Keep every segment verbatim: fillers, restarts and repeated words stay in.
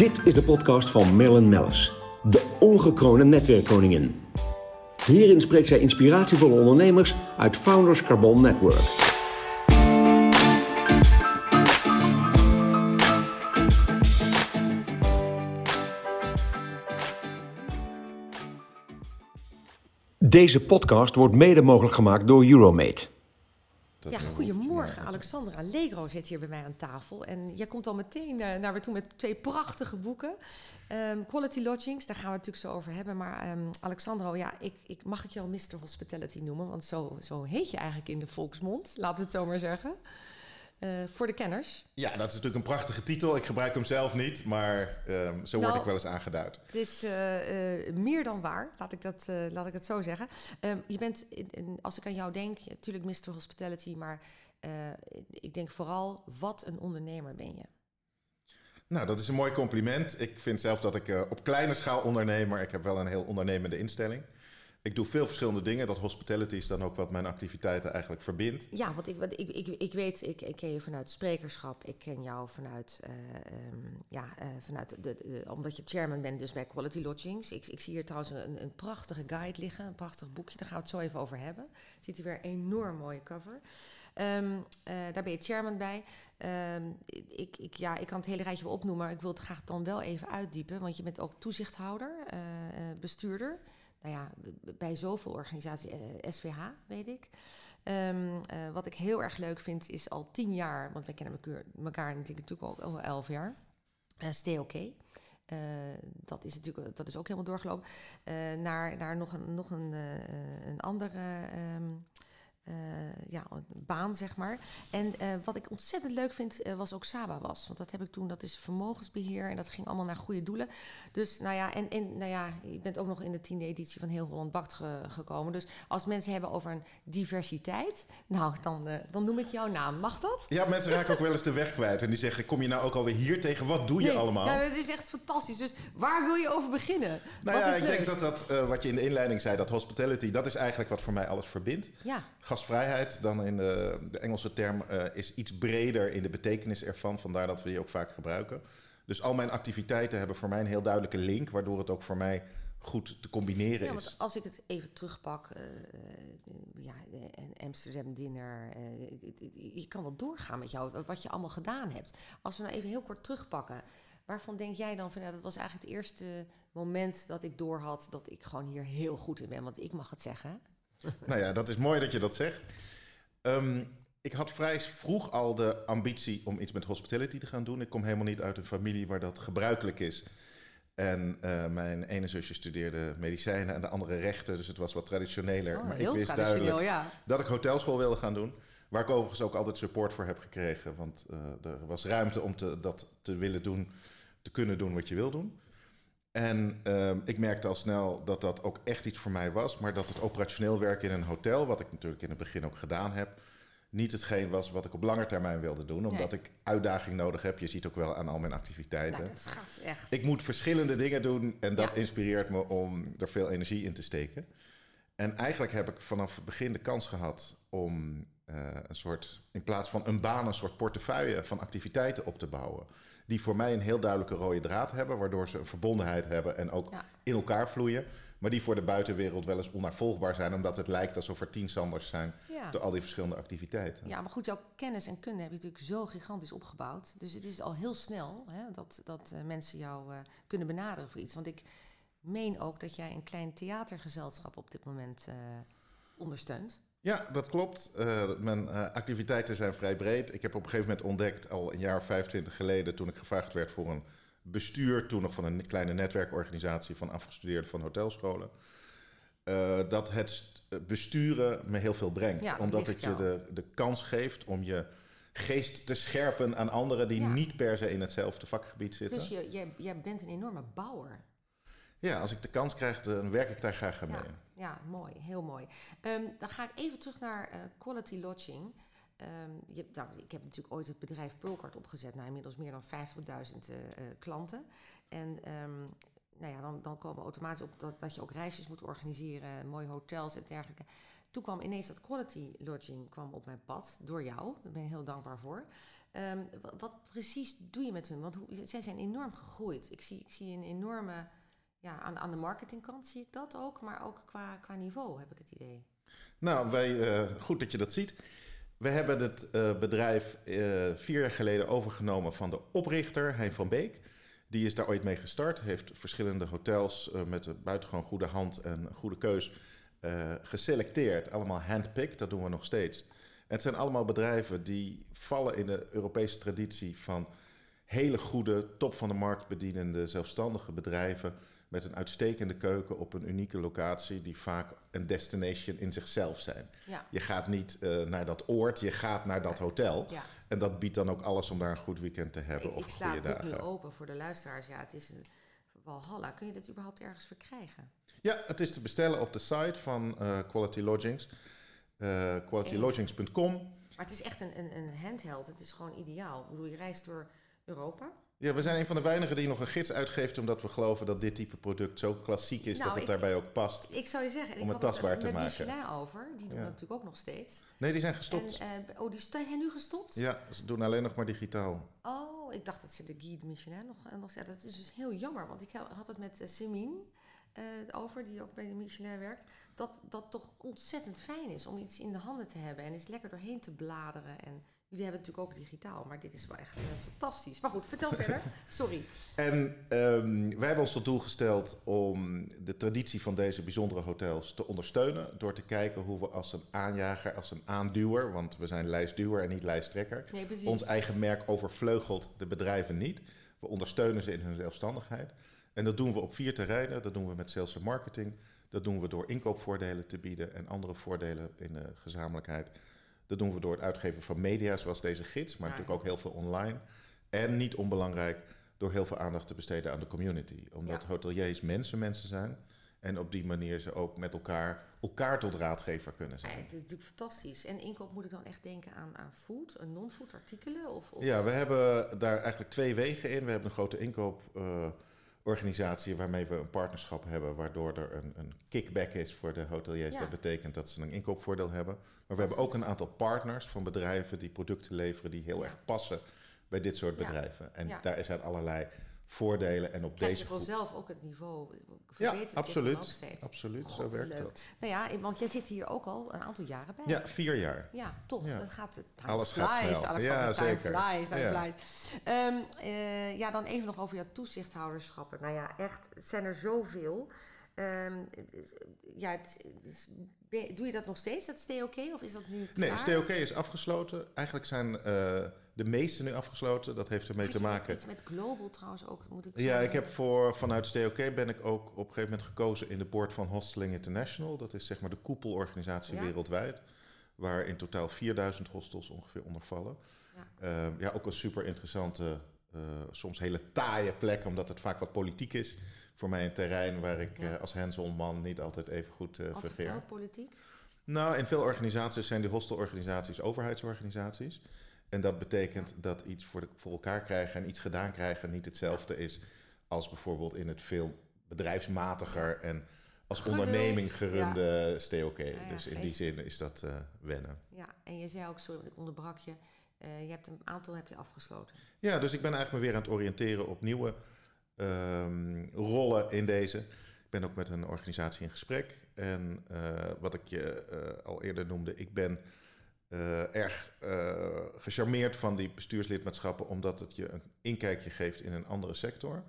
Dit is de podcast van Merlin Melles, de ongekroonde netwerkkoningin. Hierin spreekt zij inspiratievolle ondernemers uit Founders Carbon Network. Deze podcast wordt mede mogelijk gemaakt door Euromate. Ja, goedemorgen. Alexandra Allegro zit hier bij mij aan tafel. En jij komt al meteen uh, naar me toe met twee prachtige boeken. Um, Quality Lodgings, daar gaan we het natuurlijk zo over hebben. Maar um, Alexandra, ja, ik, ik, mag ik je al mister Hospitality noemen? Want zo, zo heet je eigenlijk in de volksmond, laten we het zo maar zeggen. Uh, voor de kenners. Ja, dat is natuurlijk een prachtige titel. Ik gebruik hem zelf niet, maar uh, zo nou, word ik wel eens aangeduid. Het is uh, uh, meer dan waar, laat ik, dat, uh, laat ik het zo zeggen. Uh, je bent, in, in, als ik aan jou denk, natuurlijk mister Hospitality, maar uh, ik denk vooral, wat een ondernemer ben je. Nou, dat is een mooi compliment. Ik vind zelf dat ik uh, op kleine schaal onderneem, maar ik heb wel een heel ondernemende instelling. Ik doe veel verschillende dingen. Dat hospitality is dan ook wat mijn activiteiten eigenlijk verbindt. Ja, want ik, ik, ik, ik weet, ik, ik ken je vanuit sprekerschap. Ik ken jou vanuit, uh, um, ja, uh, vanuit de, de, omdat je chairman bent dus bij Quality Lodgings. Ik, ik zie hier trouwens een, een prachtige guide liggen, een prachtig boekje. Daar gaan we het zo even over hebben. Ziet er weer een enorm mooie cover. Um, uh, daar ben je chairman bij. Um, ik, ik, ja, ik kan het hele rijtje wel opnoemen, maar ik wil het graag dan wel even uitdiepen. Want je bent ook toezichthouder, uh, bestuurder. Nou ja, bij zoveel organisaties, S V H weet ik. Um, uh, wat ik heel erg leuk vind is al tien jaar, want wij kennen elkaar natuurlijk al, al elf jaar, uh, Stayokay. Uh, dat is natuurlijk dat is ook helemaal doorgelopen. Uh, naar, naar nog een, nog een, uh, een andere um, uh, ja, baan, zeg maar. En uh, wat ik ontzettend leuk vind, uh, was ook Sabah was. Want dat heb ik toen, dat is vermogensbeheer en dat ging allemaal naar goede doelen. Dus nou ja, en, en nou ja, je bent ook nog in de tiende editie van Heel Holland Bakt ge- gekomen. Dus als mensen hebben over een diversiteit, nou, dan, uh, dan noem ik jouw naam. Mag dat? Ja, mensen raken ook wel eens de weg kwijt. En die zeggen, kom je nou ook alweer hier tegen? Wat doe je nee, allemaal? Ja, dat is echt fantastisch. Dus waar wil je over beginnen? Nou wat ja, is ik leuk? denk dat dat, uh, wat je in de inleiding zei, dat hospitality, dat is eigenlijk wat voor mij alles verbindt. Ja. Gastvrijheid, dan in de, de Engelse term, uh, is iets breder in de betekenis ervan. Vandaar dat we die ook vaak gebruiken. Dus al mijn activiteiten hebben voor mij een heel duidelijke link, waardoor het ook voor mij goed te combineren ja, is. Want als ik het even terugpak, uh, ja, Amsterdam Diner, uh, je kan wel doorgaan met jou, wat je allemaal gedaan hebt. Als we nou even heel kort terugpakken, waarvan denk jij dan van, nou, dat was eigenlijk het eerste moment dat ik doorhad dat ik gewoon hier heel goed in ben, want ik mag het zeggen. Nou ja, dat is mooi dat je dat zegt. Um, ik had vrij vroeg al de ambitie om iets met hospitality te gaan doen. Ik kom helemaal niet uit een familie waar dat gebruikelijk is. En uh, mijn ene zusje studeerde medicijnen en de andere rechten. Dus het was wat traditioneler. Oh, maar ik wist duidelijk ja. dat ik hotelschool wilde gaan doen. Waar ik overigens ook altijd support voor heb gekregen. Want uh, er was ruimte om te, dat te willen doen, te kunnen doen wat je wil doen. En uh, ik merkte al snel dat dat ook echt iets voor mij was. Maar dat het operationeel werken in een hotel, wat ik natuurlijk in het begin ook gedaan heb, niet hetgeen was wat ik op lange termijn wilde doen. Omdat nee. ik uitdaging nodig heb. Je ziet ook wel aan al mijn activiteiten. Nou, dat gaat echt. Ik moet verschillende dingen doen. En dat ja. inspireert me om er veel energie in te steken. En eigenlijk heb ik vanaf het begin de kans gehad om uh, een soort, in plaats van een baan, een soort portefeuille van activiteiten op te bouwen. Die voor mij een heel duidelijke rode draad hebben, waardoor ze een verbondenheid hebben en ook ja. in elkaar vloeien. Maar die voor de buitenwereld wel eens onnavolgbaar zijn, omdat het lijkt alsof er tien Sanders zijn ja. door al die verschillende activiteiten. Ja, maar goed, jouw kennis en kunde heb je natuurlijk zo gigantisch opgebouwd. Dus het is al heel snel hè, dat, dat uh, mensen jou uh, kunnen benaderen voor iets. Want ik meen ook dat jij een klein theatergezelschap op dit moment uh, ondersteunt. Ja, dat klopt. Uh, mijn uh, activiteiten zijn vrij breed. Ik heb op een gegeven moment ontdekt, al een jaar of vijfentwintig geleden, toen ik gevraagd werd voor een bestuur, toen nog van een kleine netwerkorganisatie van afgestudeerden van hotelscholen, uh, dat het besturen me heel veel brengt. Ja, omdat het je de, de kans geeft om je geest te scherpen aan anderen die ja. niet per se in hetzelfde vakgebied zitten. Dus je, jij, jij bent een enorme bouwer. Ja, als ik de kans krijg, dan werk ik daar graag aan ja, mee. Ja, mooi. Heel mooi. Um, dan ga ik even terug naar uh, Quality Lodging. Um, je, nou, ik heb natuurlijk ooit het bedrijf Pearl Cart opgezet. Nou, inmiddels meer dan vijftigduizend uh, uh, klanten. En um, nou ja, dan, dan komen we automatisch op dat, dat je ook reisjes moet organiseren. Mooie hotels en dergelijke. Toen kwam ineens dat Quality Lodging kwam op mijn pad, door jou. Daar ben ik heel dankbaar voor. Um, wat, wat precies doe je met hun? Want hoe, zij zijn enorm gegroeid. Ik zie, ik zie een enorme... Ja, aan, aan de marketingkant zie ik dat ook. Maar ook qua, qua niveau heb ik het idee. Nou, wij, uh, goed dat je dat ziet. We hebben het uh, bedrijf uh, vier jaar geleden overgenomen van de oprichter, Hein van Beek. Die is daar ooit mee gestart. Heeft verschillende hotels uh, met een buitengewoon goede hand en goede keus uh, geselecteerd. Allemaal handpicked, dat doen we nog steeds. En het zijn allemaal bedrijven die vallen in de Europese traditie van hele goede, top van de markt bedienende zelfstandige bedrijven met een uitstekende keuken op een unieke locatie die vaak een destination in zichzelf zijn. Ja. Je gaat niet uh, naar dat oord, je gaat naar dat hotel. Ja. En dat biedt dan ook alles om daar een goed weekend te hebben ik, of ik goede dagen. Ik sla het boek nu open voor de luisteraars. Ja, het is een walhalla. Kun je dit überhaupt ergens verkrijgen? Ja, het is te bestellen op de site van uh, Quality Lodgings. Uh, quality lodgings punt com. Maar het is echt een, een, een handheld. Het is gewoon ideaal. Ik bedoel, je reist door Europa. Ja, we zijn een van de weinigen die nog een gids uitgeeft, omdat we geloven dat dit type product zo klassiek is, nou, dat het ik, daarbij ook past. Ik zou je zeggen, en om ik het tastbaar het, te maken. Ik had het met Michelin over, die doen ja. dat natuurlijk ook nog steeds. Nee, die zijn gestopt. En, uh, oh, die zijn nu gestopt? Ja, ze doen alleen nog maar digitaal. Oh, ik dacht dat ze de Guide Michelin nog, nog... Dat is dus heel jammer, want ik had het met uh, Semien uh, over, die ook bij de Michelin werkt, dat dat toch ontzettend fijn is om iets in de handen te hebben en eens lekker doorheen te bladeren en... Jullie hebben het natuurlijk ook digitaal, maar dit is wel echt uh, fantastisch. Maar goed, vertel verder. Sorry. En um, wij hebben ons tot doel gesteld om de traditie van deze bijzondere hotels te ondersteunen. Door te kijken hoe we als een aanjager, als een aanduwer, want we zijn lijstduwer en niet lijsttrekker. Nee, precies. Ons eigen merk overvleugelt de bedrijven niet. We ondersteunen ze in hun zelfstandigheid. En dat doen we op vier terreinen. Dat doen we met sales en marketing. Dat doen we door inkoopvoordelen te bieden en andere voordelen in de gezamenlijkheid. Dat doen we door het uitgeven van media, zoals deze gids, maar ja. natuurlijk ook heel veel online. En niet onbelangrijk, door heel veel aandacht te besteden aan de community. Omdat ja. hoteliers mensen mensen zijn. En op die manier ze ook met elkaar, elkaar tot raadgever kunnen zijn. Ja, het is natuurlijk fantastisch. En inkoop moet ik dan echt denken aan, aan food, non-food artikelen? Of, of... Ja, we hebben daar eigenlijk twee wegen in. We hebben een grote inkooporganisatie uh, waarmee we een partnerschap hebben, waardoor er een, een kickback is voor de hoteliers. Ja. Dat betekent dat ze een inkoopvoordeel hebben. Maar we hebben ook een aantal partners van bedrijven die producten leveren die heel ja. erg passen bij dit soort ja. bedrijven. En ja. daar zijn allerlei voordelen en op krijg deze je vanzelf ook het niveau verbetert. Ja, absoluut. Ook steeds. Absoluut, God, zo werkt leuk. Dat. Nou ja, want jij zit hier ook al een aantal jaren bij. Ja, vier jaar. Ja, toch. Ja. Het gaat, time Alles flies, gaat snel. Alexander, ja, time zeker. Flies, time ja. flies. Um, uh, ja, dan even nog over jouw toezichthouderschappen. Nou ja, echt, het zijn er zoveel. Um, ja, het, dus, ben, doe je dat nog steeds, dat Stayokay, of is dat nu klaar? Nee, Stayokay is afgesloten. Eigenlijk zijn uh, de meeste nu afgesloten. Dat heeft ermee te maken. Iets met Global trouwens ook, moet ik zeggen. Ja, ik heb voor, vanuit Stayokay ben ik ook op een gegeven moment gekozen in de board van Hostelling International. Dat is zeg maar de koepelorganisatie ja. wereldwijd, waar in totaal vierduizend hostels ongeveer onder vallen. Ja, uh, ja ook een super interessante, uh, soms hele taaie plek, omdat het vaak wat politiek is. Voor mij een terrein waar ik ja. uh, als hands-on man niet altijd even goed uh, vergeer. Of politiek? Nou, in veel organisaties zijn die hostelorganisaties overheidsorganisaties. En dat betekent dat iets voor, de, voor elkaar krijgen en iets gedaan krijgen niet hetzelfde is als bijvoorbeeld in het veel bedrijfsmatiger en als Geduld. onderneming gerunde ja. Stayokay. Ah, ja, dus in geest. die zin is dat uh, wennen. Ja, en je zei ook, sorry, ik onderbrak je. Uh, je hebt een aantal heb je afgesloten. Ja, dus ik ben eigenlijk me weer aan het oriënteren op nieuwe Um, rollen in deze. Ik ben ook met een organisatie in gesprek. En uh, wat ik je uh, al eerder noemde, ik ben uh, erg uh, gecharmeerd van die bestuurslidmaatschappen, omdat het je een inkijkje geeft in een andere sector.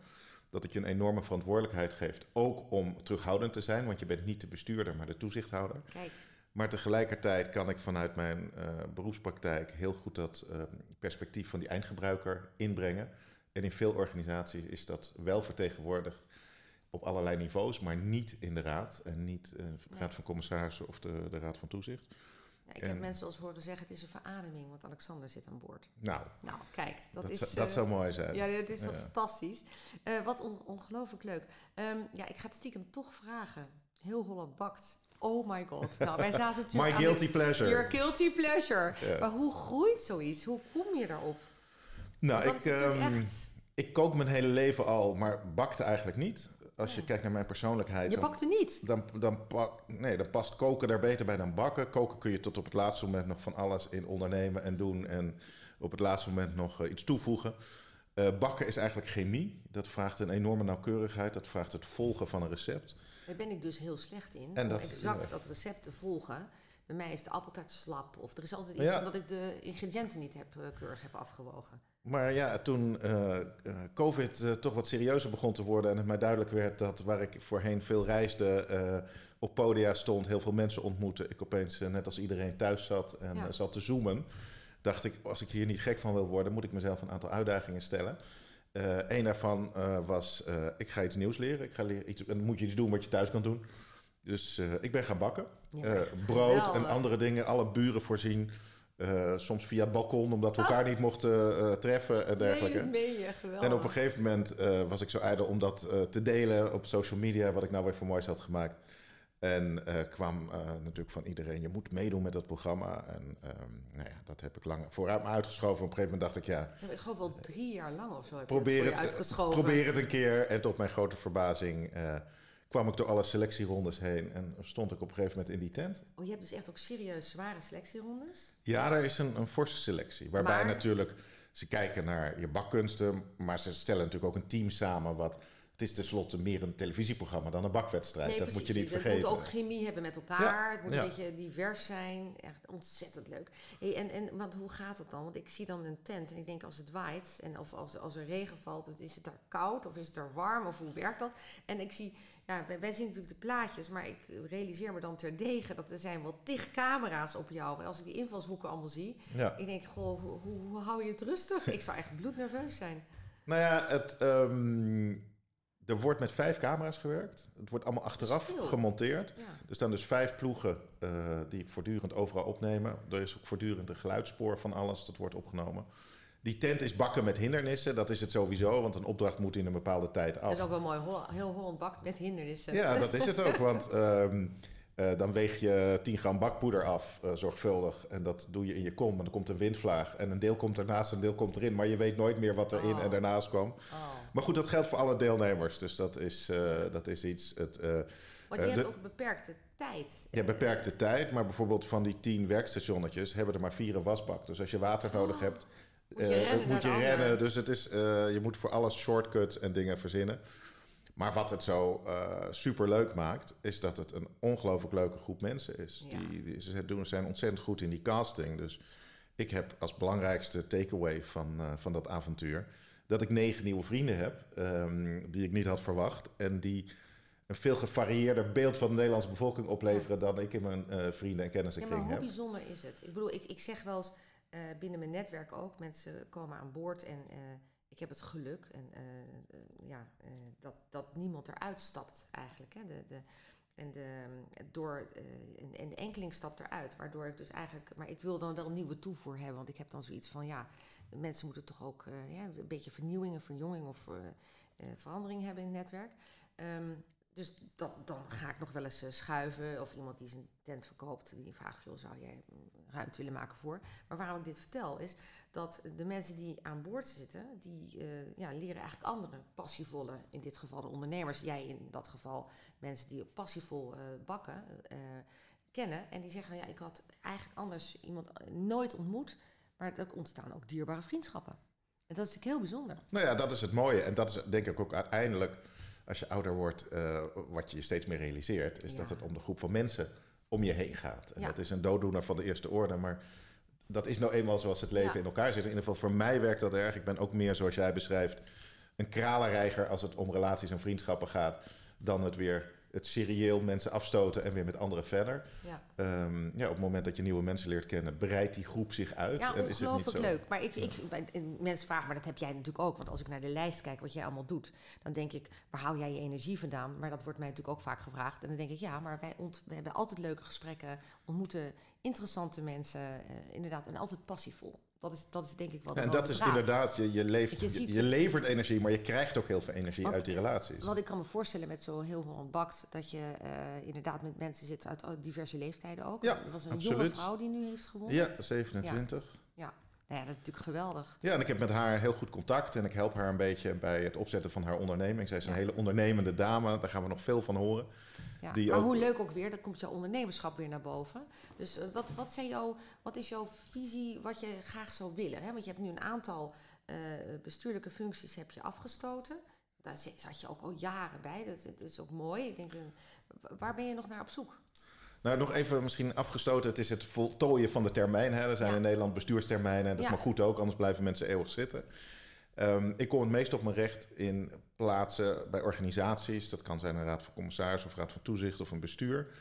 Dat het je een enorme verantwoordelijkheid geeft, ook om terughoudend te zijn, want je bent niet de bestuurder, maar de toezichthouder. Kijk. Maar tegelijkertijd kan ik vanuit mijn uh, beroepspraktijk heel goed dat uh, perspectief van die eindgebruiker inbrengen. En in veel organisaties is dat wel vertegenwoordigd op allerlei niveaus, maar niet in de raad. En niet uh, de nee. raad van commissarissen of de, de raad van toezicht. Ja, ik en, heb mensen als horen zeggen, het is een verademing, want Alexander zit aan boord. Nou, nou kijk, dat, dat, is, zou, dat uh, zou mooi zijn. Ja, dat is ja. toch fantastisch. Uh, wat on, ongelooflijk leuk. Um, ja, ik ga het stiekem toch vragen. Heel Holland Bakt. Oh my god. Nou, wij zaten natuurlijk my guilty aan pleasure. Your guilty pleasure. Ja. Maar hoe groeit zoiets? Hoe kom je daarop? Nou, ik, um, echt... ik kook mijn hele leven al, maar bakte eigenlijk niet. als je kijkt naar mijn persoonlijkheid... Je dan, bakt er niet. Dan, dan, pak, nee, dan past koken daar beter bij dan bakken. Koken kun je tot op het laatste moment nog van alles in ondernemen en doen... en op het laatste moment nog iets toevoegen. Uh, bakken is eigenlijk chemie. Dat vraagt een enorme nauwkeurigheid. Dat vraagt het volgen van een recept. Daar ben ik dus heel slecht in. En dat, exact ja. dat recept te volgen... Bij mij is de appeltaart slap. Of er is altijd iets ja. omdat ik de ingrediënten niet heb, uh, keurig heb afgewogen. Maar ja, toen uh, COVID uh, toch wat serieuzer begon te worden... en het mij duidelijk werd dat waar ik voorheen veel reisde... Uh, op podia stond, heel veel mensen ontmoette... ik opeens uh, net als iedereen thuis zat en ja. uh, zat te zoomen... dacht ik, als ik hier niet gek van wil worden... moet ik mezelf een aantal uitdagingen stellen. Uh, Eén daarvan uh, was, uh, ik ga iets nieuws leren. Ik ga leren iets, en dan moet je iets doen wat je thuis kan doen... Dus uh, ik ben gaan bakken. Ja, uh, brood geweldig. En andere dingen. Alle buren voorzien. Uh, soms via het balkon, omdat we elkaar ah. niet mochten uh, treffen en dergelijke. Nee, nee, geweldig. En op een gegeven moment uh, was ik zo ijdel om dat uh, te delen op social media. Wat ik nou weer voor moois had gemaakt. En uh, kwam uh, natuurlijk van iedereen, je moet meedoen met dat programma. En um, nou ja, dat heb ik lang vooruit me uitgeschoven. Op een gegeven moment dacht ik, ja... ja ik geloof wel drie jaar lang of zo heb probeer het, het uitgeschoven. Probeer het een keer. En tot mijn grote verbazing... Uh, kwam ik door alle selectierondes heen en stond ik op een gegeven moment in die tent. Oh, je hebt dus echt ook serieus zware selectierondes? Ja, er is een, een forse selectie. Waarbij maar... natuurlijk, ze kijken naar je bakkunsten... maar ze stellen natuurlijk ook een team samen... wat het is tenslotte meer een televisieprogramma dan een bakwedstrijd. Nee, dat precies, moet je niet vergeten. Het moet ook chemie hebben met elkaar. Ja, het moet ja. een beetje divers zijn. Echt ontzettend leuk. Hey, en, en, want hoe gaat het dan? Want ik zie dan een tent en ik denk als het waait... en of als, als er regen valt, is het daar koud of is het daar warm? Of hoe werkt dat? En ik zie... Ja, wij, wij zien natuurlijk de plaatjes, maar ik realiseer me dan terdege dat er zijn wel tig camera's op jou. En als ik die invalshoeken allemaal zie, ja. ik denk, goh, hoe, hoe, hoe hou je het rustig? Ik zou echt bloednerveus zijn. Nou ja, het, um, er wordt met vijf camera's gewerkt. Het wordt allemaal achteraf gemonteerd. Ja. Er staan dus vijf ploegen uh, die voortdurend overal opnemen. Er is ook voortdurend een geluidspoor van alles, dat wordt opgenomen. Die tent is bakken met hindernissen, dat is het sowieso, want een opdracht moet in een bepaalde tijd af. Dat is ook wel mooi, heel Holland bakt met hindernissen. Ja, dat is het ook, want um, uh, dan weeg je tien gram bakpoeder af, uh, zorgvuldig. En dat doe je in je kom, en dan komt een windvlaag. En een deel komt ernaast, een deel komt erin, maar je weet nooit meer wat erin oh. en daarnaast kwam. Oh. Maar goed, dat geldt voor alle deelnemers, dus dat is, uh, dat is iets... Het, uh, want je uh, hebt de, ook beperkte tijd. Ja, beperkte uh, tijd, maar bijvoorbeeld van die tien werkstationnetjes hebben er maar vier een wasbak. Dus als je water oh. nodig hebt... Moet je rennen, uh, moet je rennen. Dus het is, uh, je moet voor alles shortcuts en dingen verzinnen. Maar wat het zo uh, super leuk maakt, is dat het een ongelooflijk leuke groep mensen is. Ja. Die, die, ze doen, zijn ontzettend goed in die casting. Dus ik heb als belangrijkste takeaway van, uh, van dat avontuur dat ik negen nieuwe vrienden heb, um, die ik niet had verwacht. En die een veel gevarieerder beeld van de Nederlandse bevolking opleveren ja. dan ik in mijn uh, vrienden en kennissenkring heb. Ja, maar hoe heb. bijzonder is het? Ik bedoel, ik, ik zeg wel eens... Uh, binnen mijn netwerk ook. Mensen komen aan boord en uh, ik heb het geluk en, uh, uh, ja, uh, dat, dat niemand eruit stapt eigenlijk. Hè? De, de, en, de, door, uh, en, en de enkeling stapt eruit, waardoor ik dus eigenlijk... Maar ik wil dan wel een nieuwe toevoer hebben, want ik heb dan zoiets van... ja, mensen moeten toch ook uh, ja, een beetje vernieuwing en verjonging of uh, uh, verandering hebben in het netwerk. Um, Dus dat, dan ga ik nog wel eens schuiven. Of iemand die zijn tent verkoopt, die vraagt, joh, zou jij ruimte willen maken voor? Maar waarom ik dit vertel is dat de mensen die aan boord zitten... die uh, ja, leren eigenlijk andere passievolle, in dit geval de ondernemers... jij in dat geval, mensen die passievol uh, bakken, uh, kennen. En die zeggen, ja, ik had eigenlijk anders iemand nooit ontmoet... maar er ontstaan ook dierbare vriendschappen. En dat is natuurlijk heel bijzonder. Nou ja, dat is het mooie. En dat is denk ik ook uiteindelijk... Als je ouder wordt, uh, wat je je steeds meer realiseert... is ja. dat het om de groep van mensen om je heen gaat. En ja. dat is een dooddoener van de eerste orde. Maar dat is nou eenmaal zoals het leven ja. in elkaar zit. In ieder geval voor mij werkt dat erg. Ik ben ook meer, zoals jij beschrijft, een kralenreiger... als het om relaties en vriendschappen gaat... dan het weer het serieel mensen afstoten en weer met anderen verder. Ja. Um, ja, op het moment dat je nieuwe mensen leert kennen... breidt die groep zich uit. Ja, en is het niet zo leuk. Maar ik, ik, mensen vragen, maar dat heb jij natuurlijk ook. Want als ik naar de lijst kijk wat jij allemaal doet... dan denk ik, waar hou jij je energie vandaan? Maar dat wordt mij natuurlijk ook vaak gevraagd. En dan denk ik, ja, maar wij ont, we hebben altijd leuke gesprekken... ontmoeten interessante mensen, uh, inderdaad. En altijd passievol. Dat is, dat is denk ik wat ja, en dat is praat. Inderdaad, je, je, leeft, je, je, je levert energie, maar je krijgt ook heel veel energie want, uit die relaties. Want ik kan me voorstellen met zo'n Heel Holland Bakt... dat je uh, inderdaad met mensen zit uit diverse leeftijden ook. Ja, er was een absoluut. jonge vrouw die nu heeft gewonnen. Ja, zevenentwintig. Ja, ja. Nou ja, dat is natuurlijk geweldig. Ja, en ik heb met haar heel goed contact en ik help haar een beetje bij het opzetten van haar onderneming. Zij is een ja. hele ondernemende dame, daar gaan we nog veel van horen. Ja, die maar ook... hoe leuk ook weer, dat komt jouw ondernemerschap weer naar boven. Dus wat, wat, zijn jouw, wat is jouw visie, wat je graag zou willen? Hè? Want je hebt nu een aantal uh, bestuurlijke functies heb je afgestoten. Daar zat je ook al jaren bij, dat, dat is ook mooi. Ik denk, waar ben je nog naar op zoek? Nou, nog even misschien afgestoten. Het is het voltooien van de termijn. Hè. Er zijn ja. in Nederland bestuurstermijnen. En dat ja. is maar goed ook, anders blijven mensen eeuwig zitten. Um, ik kom het meest op mijn recht in plaatsen bij organisaties. Dat kan zijn een raad van commissaris of raad van toezicht of een bestuur.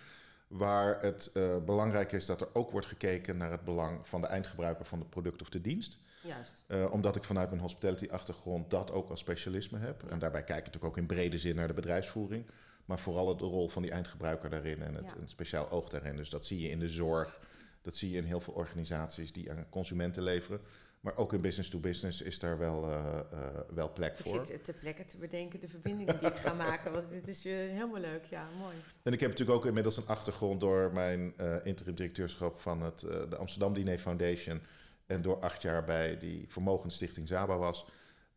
Waar het uh, belangrijk is dat er ook wordt gekeken naar het belang van de eindgebruiker van het product of de dienst. Juist. Uh, omdat ik vanuit mijn hospitality-achtergrond dat ook als specialisme heb. Ja. En daarbij kijk ik natuurlijk ook in brede zin naar de bedrijfsvoering. Maar vooral de rol van die eindgebruiker daarin en het ja. een speciaal oog daarin. Dus dat zie je in de zorg, dat zie je in heel veel organisaties die aan consumenten leveren. Maar ook in business to business is daar wel, uh, uh, wel plek ik voor. Ik zit ter plekke te bedenken de verbindingen die ik ga maken. Want dit is uh, helemaal leuk, ja, mooi. En ik heb natuurlijk ook inmiddels een achtergrond door mijn uh, interim directeurschap van het, uh, de Amsterdam Dine Foundation. En door acht jaar bij die vermogensstichting Zaba was.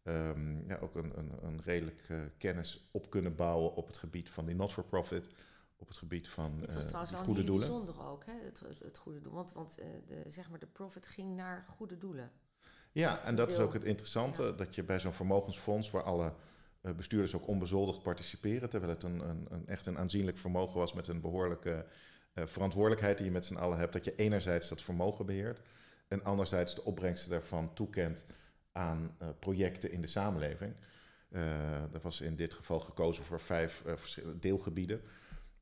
Um, ja, ook een, een, een redelijke uh, kennis op kunnen bouwen op het gebied van die not-for-profit, op het gebied van uh, het was goede doelen. Bijzonder ook, hè? Het, het, het goede doel, want, want uh, de, zeg maar de profit ging naar goede doelen. Ja, dat en dat deel... is ook het interessante, ja. dat je bij zo'n vermogensfonds waar alle uh, bestuurders ook onbezoldigd participeren, terwijl het een, een, een echt een aanzienlijk vermogen was met een behoorlijke uh, verantwoordelijkheid die je met z'n allen hebt, dat je enerzijds dat vermogen beheert en anderzijds de opbrengsten daarvan toekent aan uh, projecten in de samenleving. Uh, er was in dit geval gekozen voor vijf uh, verschillende deelgebieden.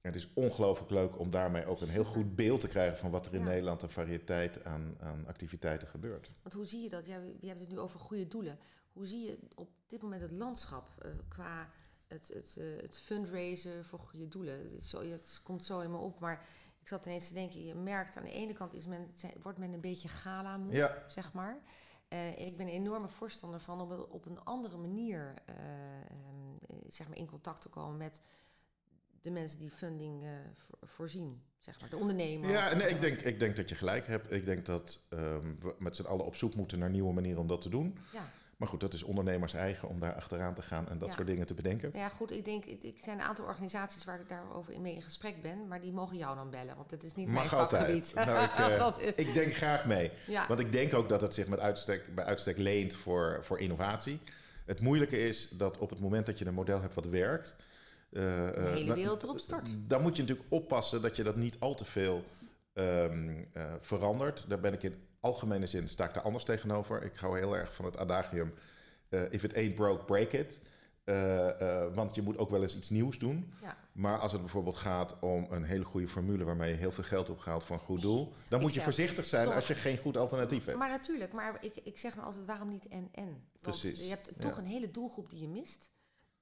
En het is ongelooflijk leuk om daarmee ook een heel goed beeld te krijgen van wat er in ja. Nederland een variëteit aan, aan activiteiten gebeurt. Want hoe zie je dat? Ja, je hebt het nu over goede doelen. Hoe zie je op dit moment het landschap uh, qua het, het, uh, het fundraisen voor goede doelen? Het, zo, het komt zo in me op, maar ik zat ineens te denken, je merkt aan de ene kant is men, wordt men een beetje gala-moe, ja. zeg maar. Uh, ik ben een enorme voorstander van om op een andere manier uh, um, zeg maar in contact te komen met de mensen die funding uh, voor, voorzien, zeg maar, de ondernemers. Ja, nee, ik denk, ik denk dat je gelijk hebt. Ik denk dat um, we met z'n allen op zoek moeten naar nieuwe manieren om dat te doen. Ja. Maar goed, dat is ondernemers eigen om daar achteraan te gaan en dat ja. soort dingen te bedenken. Ja, goed, ik denk, ik, ik zijn een aantal organisaties waar ik daarover mee in gesprek ben, maar die mogen jou dan bellen, want dat is niet mag mijn vakgebied. Nou, ik, uh, ik denk graag mee, ja. want ik denk ook dat het zich met uitstek, bij uitstek leent voor, voor innovatie. Het moeilijke is dat op het moment dat je een model hebt wat werkt, uh, de hele wereld erop stort. Dan, dan moet je natuurlijk oppassen dat je dat niet al te veel um, uh, verandert. Daar ben ik in algemene zin sta ik daar anders tegenover. Ik hou heel erg van het adagium uh, if it ain't broke, break it. Uh, uh, want je moet ook wel eens iets nieuws doen. Ja. Maar als het bijvoorbeeld gaat om een hele goede formule waarmee je heel veel geld opgehaalt voor een goed doel, dan ik moet je voorzichtig zijn zorg. Als je geen goed alternatief hebt. Maar natuurlijk, maar ik, ik zeg dan altijd waarom niet en en? Want precies. Je hebt toch ja. een hele doelgroep die je mist,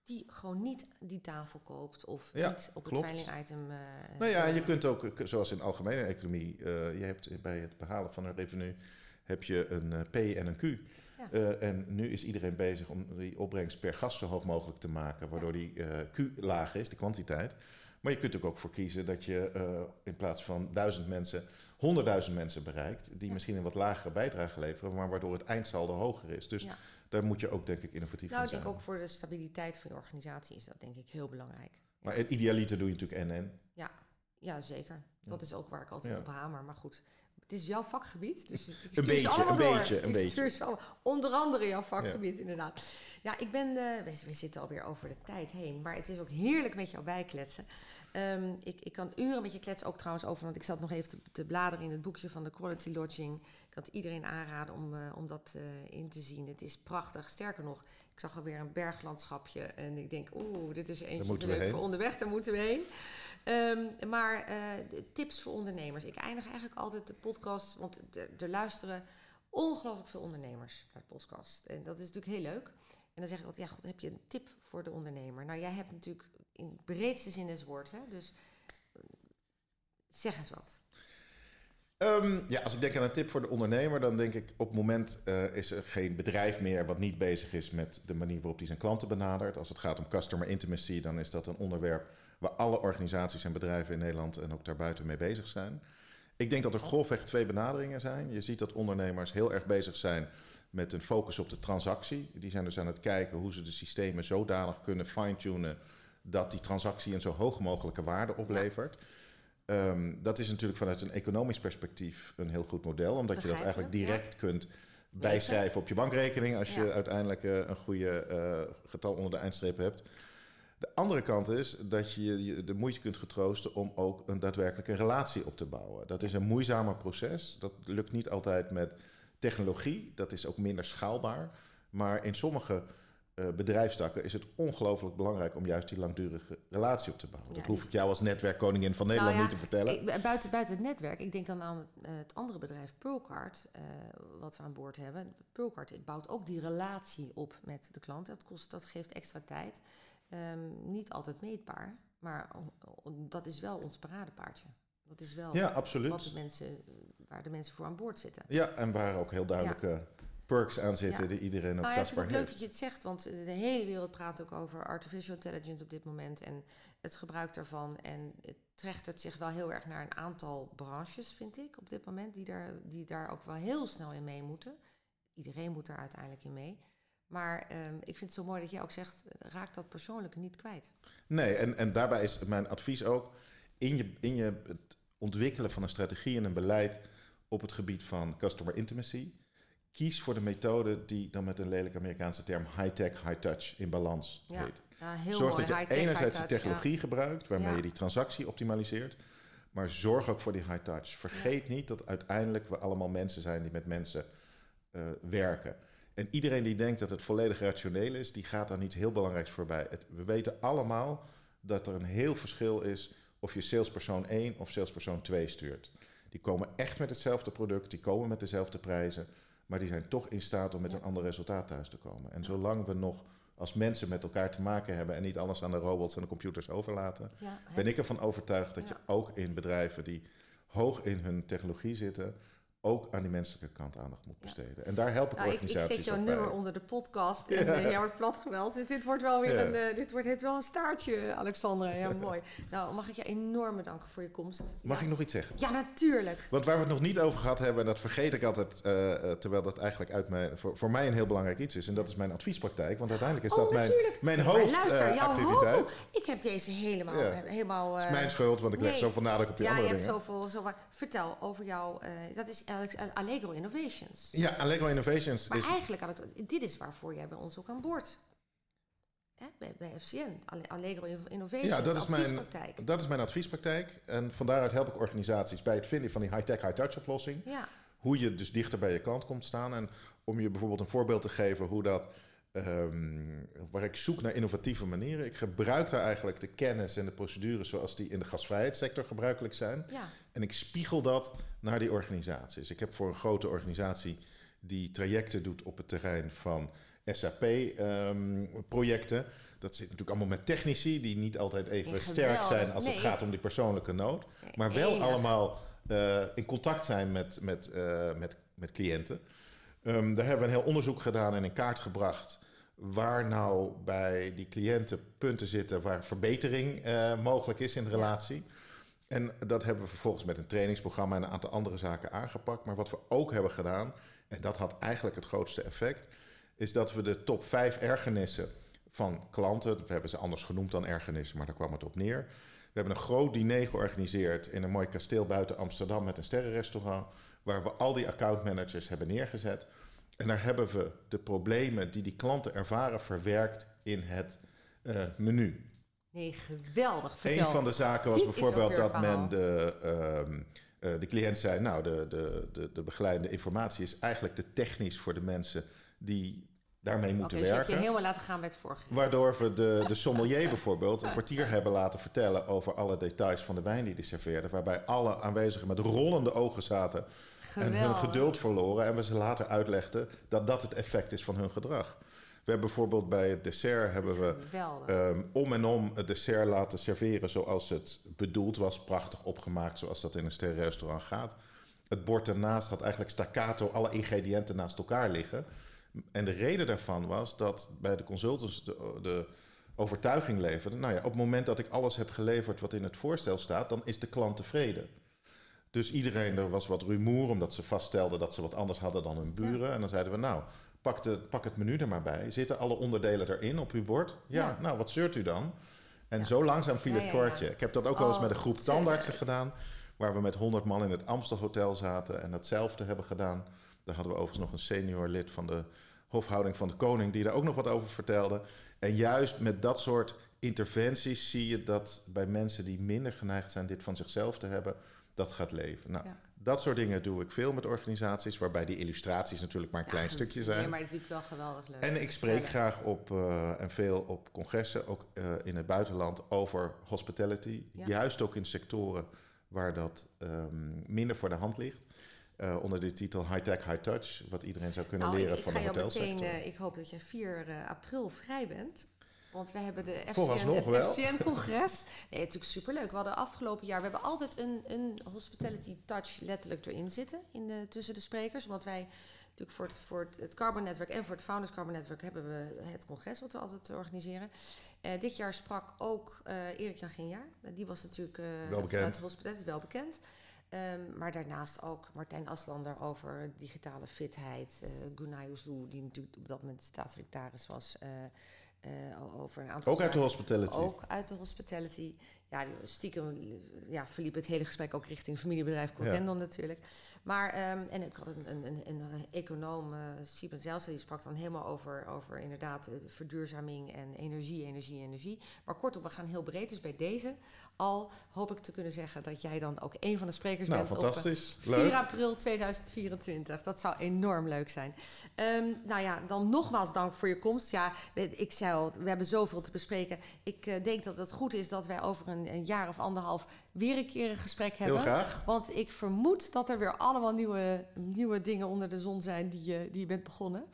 die gewoon niet die tafel koopt of ja, niet op klopt. Het veiling-item... Uh, nou ja, je kunt ook, zoals in de algemene economie... Uh, je hebt bij het behalen van een revenue heb je een P en een Q. Ja. Uh, en nu is iedereen bezig om die opbrengst per gast zo hoog mogelijk te maken, waardoor ja. die uh, Q laag is, de kwantiteit. Maar je kunt er ook voor kiezen dat je uh, in plaats van duizend mensen honderdduizend mensen bereikt, die ja. misschien een wat lagere bijdrage leveren, maar waardoor het eindsaldo hoger is. Dus ja. daar moet je ook, denk ik, innovatief nou, in zijn. Nou, ik denk ook voor de stabiliteit van je organisatie is dat, denk ik, heel belangrijk. Ja. Maar in idealiter doe je natuurlijk en-en. Ja, ja zeker. Dat ja. is ook waar ik altijd ja. op hamer. Maar goed, het is jouw vakgebied, dus ik stuur een beetje, ze allemaal een door. Beetje, een ik stuur ze allemaal, onder andere jouw vakgebied, ja. inderdaad. Ja, ik ben... Uh, we, we zitten alweer over de tijd heen, maar het is ook heerlijk met jou bijkletsen. Um, ik, ik kan uren met je kletsen ook trouwens over, want ik zat nog even te, te bladeren in het boekje van de Quality Lodging. Ik kan het iedereen aanraden om, uh, om dat uh, in te zien. Het is prachtig. Sterker nog, ik zag alweer een berglandschapje en ik denk, oeh, dit is eentje te leuk voor onderweg, daar moeten we heen. Um, maar uh, tips voor ondernemers. Ik eindig eigenlijk altijd de podcast, want er, er luisteren ongelooflijk veel ondernemers naar de podcast. En dat is natuurlijk heel leuk. En dan zeg ik altijd, ja, God, heb je een tip voor de ondernemer? Nou, jij hebt natuurlijk in de breedste zin des woords, hè? Dus zeg eens wat. Um, ja, als ik denk aan een tip voor de ondernemer, dan denk ik op het moment uh, is er geen bedrijf meer wat niet bezig is met de manier waarop die zijn klanten benadert. Als het gaat om customer intimacy, dan is dat een onderwerp waar alle organisaties en bedrijven in Nederland en ook daarbuiten mee bezig zijn. Ik denk dat er grofweg twee benaderingen zijn. Je ziet dat ondernemers heel erg bezig zijn met een focus op de transactie. Die zijn dus aan het kijken hoe ze de systemen zodanig kunnen fine-tunen dat die transactie een zo hoog mogelijke waarde oplevert. Ja. Um, dat is natuurlijk vanuit een economisch perspectief een heel goed model, omdat Begrijp je dat eigenlijk direct ja. kunt bijschrijven op je bankrekening als je ja. uiteindelijk uh, een goede uh, getal onder de eindstreep hebt. De andere kant is dat je de moeite kunt getroosten om ook een daadwerkelijke relatie op te bouwen. Dat is een moeizamer proces. Dat lukt niet altijd met technologie. Dat is ook minder schaalbaar. Maar in sommige uh, bedrijfstakken is het ongelooflijk belangrijk om juist die langdurige relatie op te bouwen. Ja, dat hoef ik jou als netwerkkoningin van Nederland nou ja, niet te vertellen. Ik, buiten, buiten het netwerk, ik denk dan aan het andere bedrijf Pearl Cart, uh, wat we aan boord hebben. Pearl Cart bouwt ook die relatie op met de klant. Dat kost, dat geeft extra tijd. Um, niet altijd meetbaar, maar dat is wel ons paradepaardje. Dat is wel ja, absoluut. Wat de mensen, waar de mensen voor aan boord zitten. Ja, en waar ook heel duidelijke ja. perks aan zitten ja. die iedereen ook nou, tastbaar heeft. Het is leuk dat je het zegt, want de hele wereld praat ook over artificial intelligence op dit moment en het gebruik daarvan. En het trechtert zich wel heel erg naar een aantal branches, vind ik, op dit moment, die daar, die daar ook wel heel snel in mee moeten. Iedereen moet daar uiteindelijk in mee. Maar um, ik vind het zo mooi dat jij ook zegt, raak dat persoonlijk niet kwijt. Nee, en, en daarbij is mijn advies ook, in je, in je het ontwikkelen van een strategie en een beleid op het gebied van customer intimacy, kies voor de methode die dan met een lelijke Amerikaanse term high-tech, high-touch in balans ja. heet. Ja, heel zorg mooi. Dat je enerzijds de technologie ja. gebruikt, waarmee ja. je die transactie optimaliseert, maar zorg ook voor die high-touch. Vergeet ja. niet dat uiteindelijk we allemaal mensen zijn die met mensen uh, werken. En iedereen die denkt dat het volledig rationeel is, die gaat daar niet heel belangrijks voorbij. Het, we weten allemaal dat er een heel verschil is of je salespersoon één of salespersoon twee stuurt. Die komen echt met hetzelfde product, die komen met dezelfde prijzen, maar die zijn toch in staat om met een ander resultaat thuis te komen. En zolang we nog als mensen met elkaar te maken hebben en niet alles aan de robots en de computers overlaten, ja, ben ik ervan overtuigd dat ja. je ook in bedrijven die hoog in hun technologie zitten ook aan die menselijke kant aandacht moet besteden. Ja. En daar help ik nou, organisaties bij. Ik, ik zet jouw nummer bij. Onder de podcast en ja. uh, jij wordt platgeweld. Dus dit wordt wel weer ja. een, uh, dit wordt, heeft wel een staartje, Alexandra. Ja, mooi. Nou, mag ik je enorm bedanken voor je komst. Mag ja. ik nog iets zeggen? Ja, natuurlijk. Want waar we het nog niet over gehad hebben, en dat vergeet ik altijd, uh, terwijl dat eigenlijk uit mijn, voor, voor mij een heel belangrijk iets is, en dat is mijn adviespraktijk, want uiteindelijk is oh, dat natuurlijk. mijn, mijn ja, hoofdactiviteit. Uh, ik heb deze helemaal... Ja. helemaal uh, dat is mijn schuld, want ik nee. leg zoveel nadruk op je ja, andere dingen. Ja, je hebt dingen. zoveel... Zo Vertel over jou... Uh, dat is Allegro Innovations. Ja, Allegro Innovations maar is... Maar eigenlijk, dit is waarvoor jij bij ons ook aan boord... Hè? Bij, bij F C N, Allegro Innovations, ja, dat is adviespraktijk. Mijn, dat is mijn adviespraktijk. En van daaruit help ik organisaties bij het vinden van die high-tech, high-touch oplossing. Ja. Hoe je dus dichter bij je klant komt staan. En om je bijvoorbeeld een voorbeeld te geven hoe dat... Um, waar ik zoek naar innovatieve manieren. Ik gebruik daar eigenlijk de kennis en de procedures zoals die in de gastvrijheidssector gebruikelijk zijn. Ja. En ik spiegel dat naar die organisaties. Ik heb voor een grote organisatie die trajecten doet op het terrein van S A P-projecten. Um, dat zit natuurlijk allemaal met technici die niet altijd even nee, sterk zijn als nee. het gaat om die persoonlijke nood. Maar wel Enig. allemaal uh, in contact zijn met, met, uh, met, met cliënten. Um, daar hebben we een heel onderzoek gedaan en in kaart gebracht waar nou bij die cliënten punten zitten waar verbetering uh, mogelijk is in de relatie. En dat hebben we vervolgens met een trainingsprogramma en een aantal andere zaken aangepakt. Maar wat we ook hebben gedaan, en dat had eigenlijk het grootste effect, is dat we de top vijf ergernissen van klanten, we hebben ze anders genoemd dan ergernissen, maar daar kwam het op neer. We hebben een groot diner georganiseerd in een mooi kasteel buiten Amsterdam met een sterrenrestaurant, waar we al die accountmanagers hebben neergezet. En daar hebben we de problemen die die klanten ervaren verwerkt in het uh, menu. Nee, geweldig. Vertel. Een van de zaken was die bijvoorbeeld dat men de, uh, uh, de cliënt zei... nou, de, de, de, de begeleidende informatie is eigenlijk te technisch voor de mensen die daarmee moeten okay, dus werken. Je helemaal laten gaan bij het vorige. Waardoor we de, de sommelier bijvoorbeeld een kwartier hebben laten vertellen over alle details van de wijn die hij serveerde, waarbij alle aanwezigen met rollende ogen zaten Geweldig. en hun geduld verloren. En we ze later uitlegden dat dat het effect is van hun gedrag. We hebben bijvoorbeeld bij het dessert hebben we um, om en om het dessert laten serveren zoals het bedoeld was. Prachtig opgemaakt, zoals dat in een sterrenrestaurant gaat. Het bord ernaast had eigenlijk staccato alle ingrediënten naast elkaar liggen. En de reden daarvan was dat bij de consultants de, de overtuiging leverde... nou ja, op het moment dat ik alles heb geleverd wat in het voorstel staat, dan is de klant tevreden. Dus iedereen, er was wat rumoer, omdat ze vaststelden dat ze wat anders hadden dan hun buren. Ja. En dan zeiden we, nou, pak, de, pak het menu er maar bij. Zitten alle onderdelen erin op uw bord? Ja, ja. Nou, wat zeurt u dan? En ja. zo langzaam viel ja, het kwartje. Ja, ja. Ik heb dat ook oh, wel eens met een groep tandartsen gedaan, waar we met honderd man in het Amstelhotel zaten en datzelfde hebben gedaan. Daar hadden we overigens nog een senior lid van de hofhouding van de koning, die daar ook nog wat over vertelde. En juist met dat soort interventies zie je dat bij mensen die minder geneigd zijn dit van zichzelf te hebben, dat gaat leven. Nou, ja. dat soort dingen doe ik veel met organisaties, waarbij die illustraties natuurlijk maar een ja, klein goed. stukje zijn. Ja, maar het doet wel geweldig leuk. En ik spreek ja, graag op uh, en veel op congressen, ook uh, in het buitenland, over hospitality. Ja. Juist ook in sectoren waar dat um, minder voor de hand ligt. Uh, onder de titel High-Tech, High-Touch, wat iedereen zou kunnen nou, leren ik, ik van de hotelsector. Meteen, uh, ik hoop dat je vier april vrij bent. Want we hebben de F C N, het F C N-congres. Nee, natuurlijk superleuk. We hadden afgelopen jaar... We hebben altijd een, een hospitality touch letterlijk erin zitten. In de, tussen de sprekers. Omdat wij natuurlijk voor het, voor het, het Carbon Network en voor het Founders Carbon Network hebben we het congres wat we altijd organiseren. Uh, dit jaar sprak ook uh, Erik-Jan Ginjaar. Uh, die was natuurlijk uh, wel bekend. Hospitality wel bekend. Um, maar daarnaast ook Martijn Aslander over digitale fitheid. Uh, Gunay Uslu, die natuurlijk op dat moment staatssecretaris was... Uh, Uh, over een aantal ook uit de hospitality. Ook uit de hospitality. Ja, stiekem ja, verliep het hele gesprek ook richting familiebedrijf Corendon ja. natuurlijk. Maar, um, en ik had een, een, een econoom, uh, Sieben Zelsen, die sprak dan helemaal over, over inderdaad verduurzaming en energie, energie, energie. Maar kortom, we gaan heel breed. Dus bij deze al hoop ik te kunnen zeggen dat jij dan ook een van de sprekers nou, bent fantastisch. Op uh, vier april tweeduizend vierentwintig. Dat zou enorm leuk zijn. Um, nou ja, dan nogmaals dank voor je komst. Ja, ik zei al, we hebben zoveel te bespreken. Ik uh, denk dat het goed is dat wij over een Een, een jaar of anderhalf weer een keer een gesprek hebben. Heel graag. Want ik vermoed dat er weer allemaal nieuwe, nieuwe dingen onder de zon zijn die je, die je bent begonnen.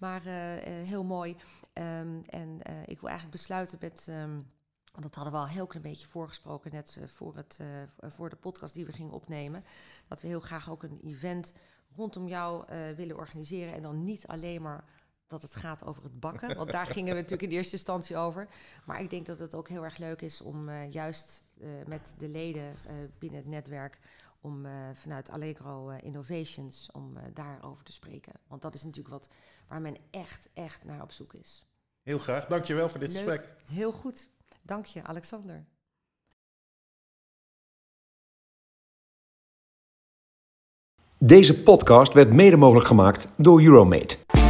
Maar uh, uh, heel mooi. Um, en uh, ik wil eigenlijk besluiten met... Um, want dat hadden we al een heel klein beetje voorgesproken... net uh, voor, het, uh, voor de podcast die we gingen opnemen. Dat we heel graag ook een event rondom jou uh, willen organiseren. En dan niet alleen maar... dat het gaat over het bakken. Want daar gingen we natuurlijk in eerste instantie over. Maar ik denk dat het ook heel erg leuk is om uh, juist uh, met de leden uh, binnen het netwerk... om uh, vanuit Allegro uh, Innovations, om uh, daarover te spreken. Want dat is natuurlijk wat waar men echt, echt naar op zoek is. Heel graag. Dank je wel voor dit leuk. gesprek. Heel goed. Dank je, Alexander. Deze podcast werd mede mogelijk gemaakt door Euromate.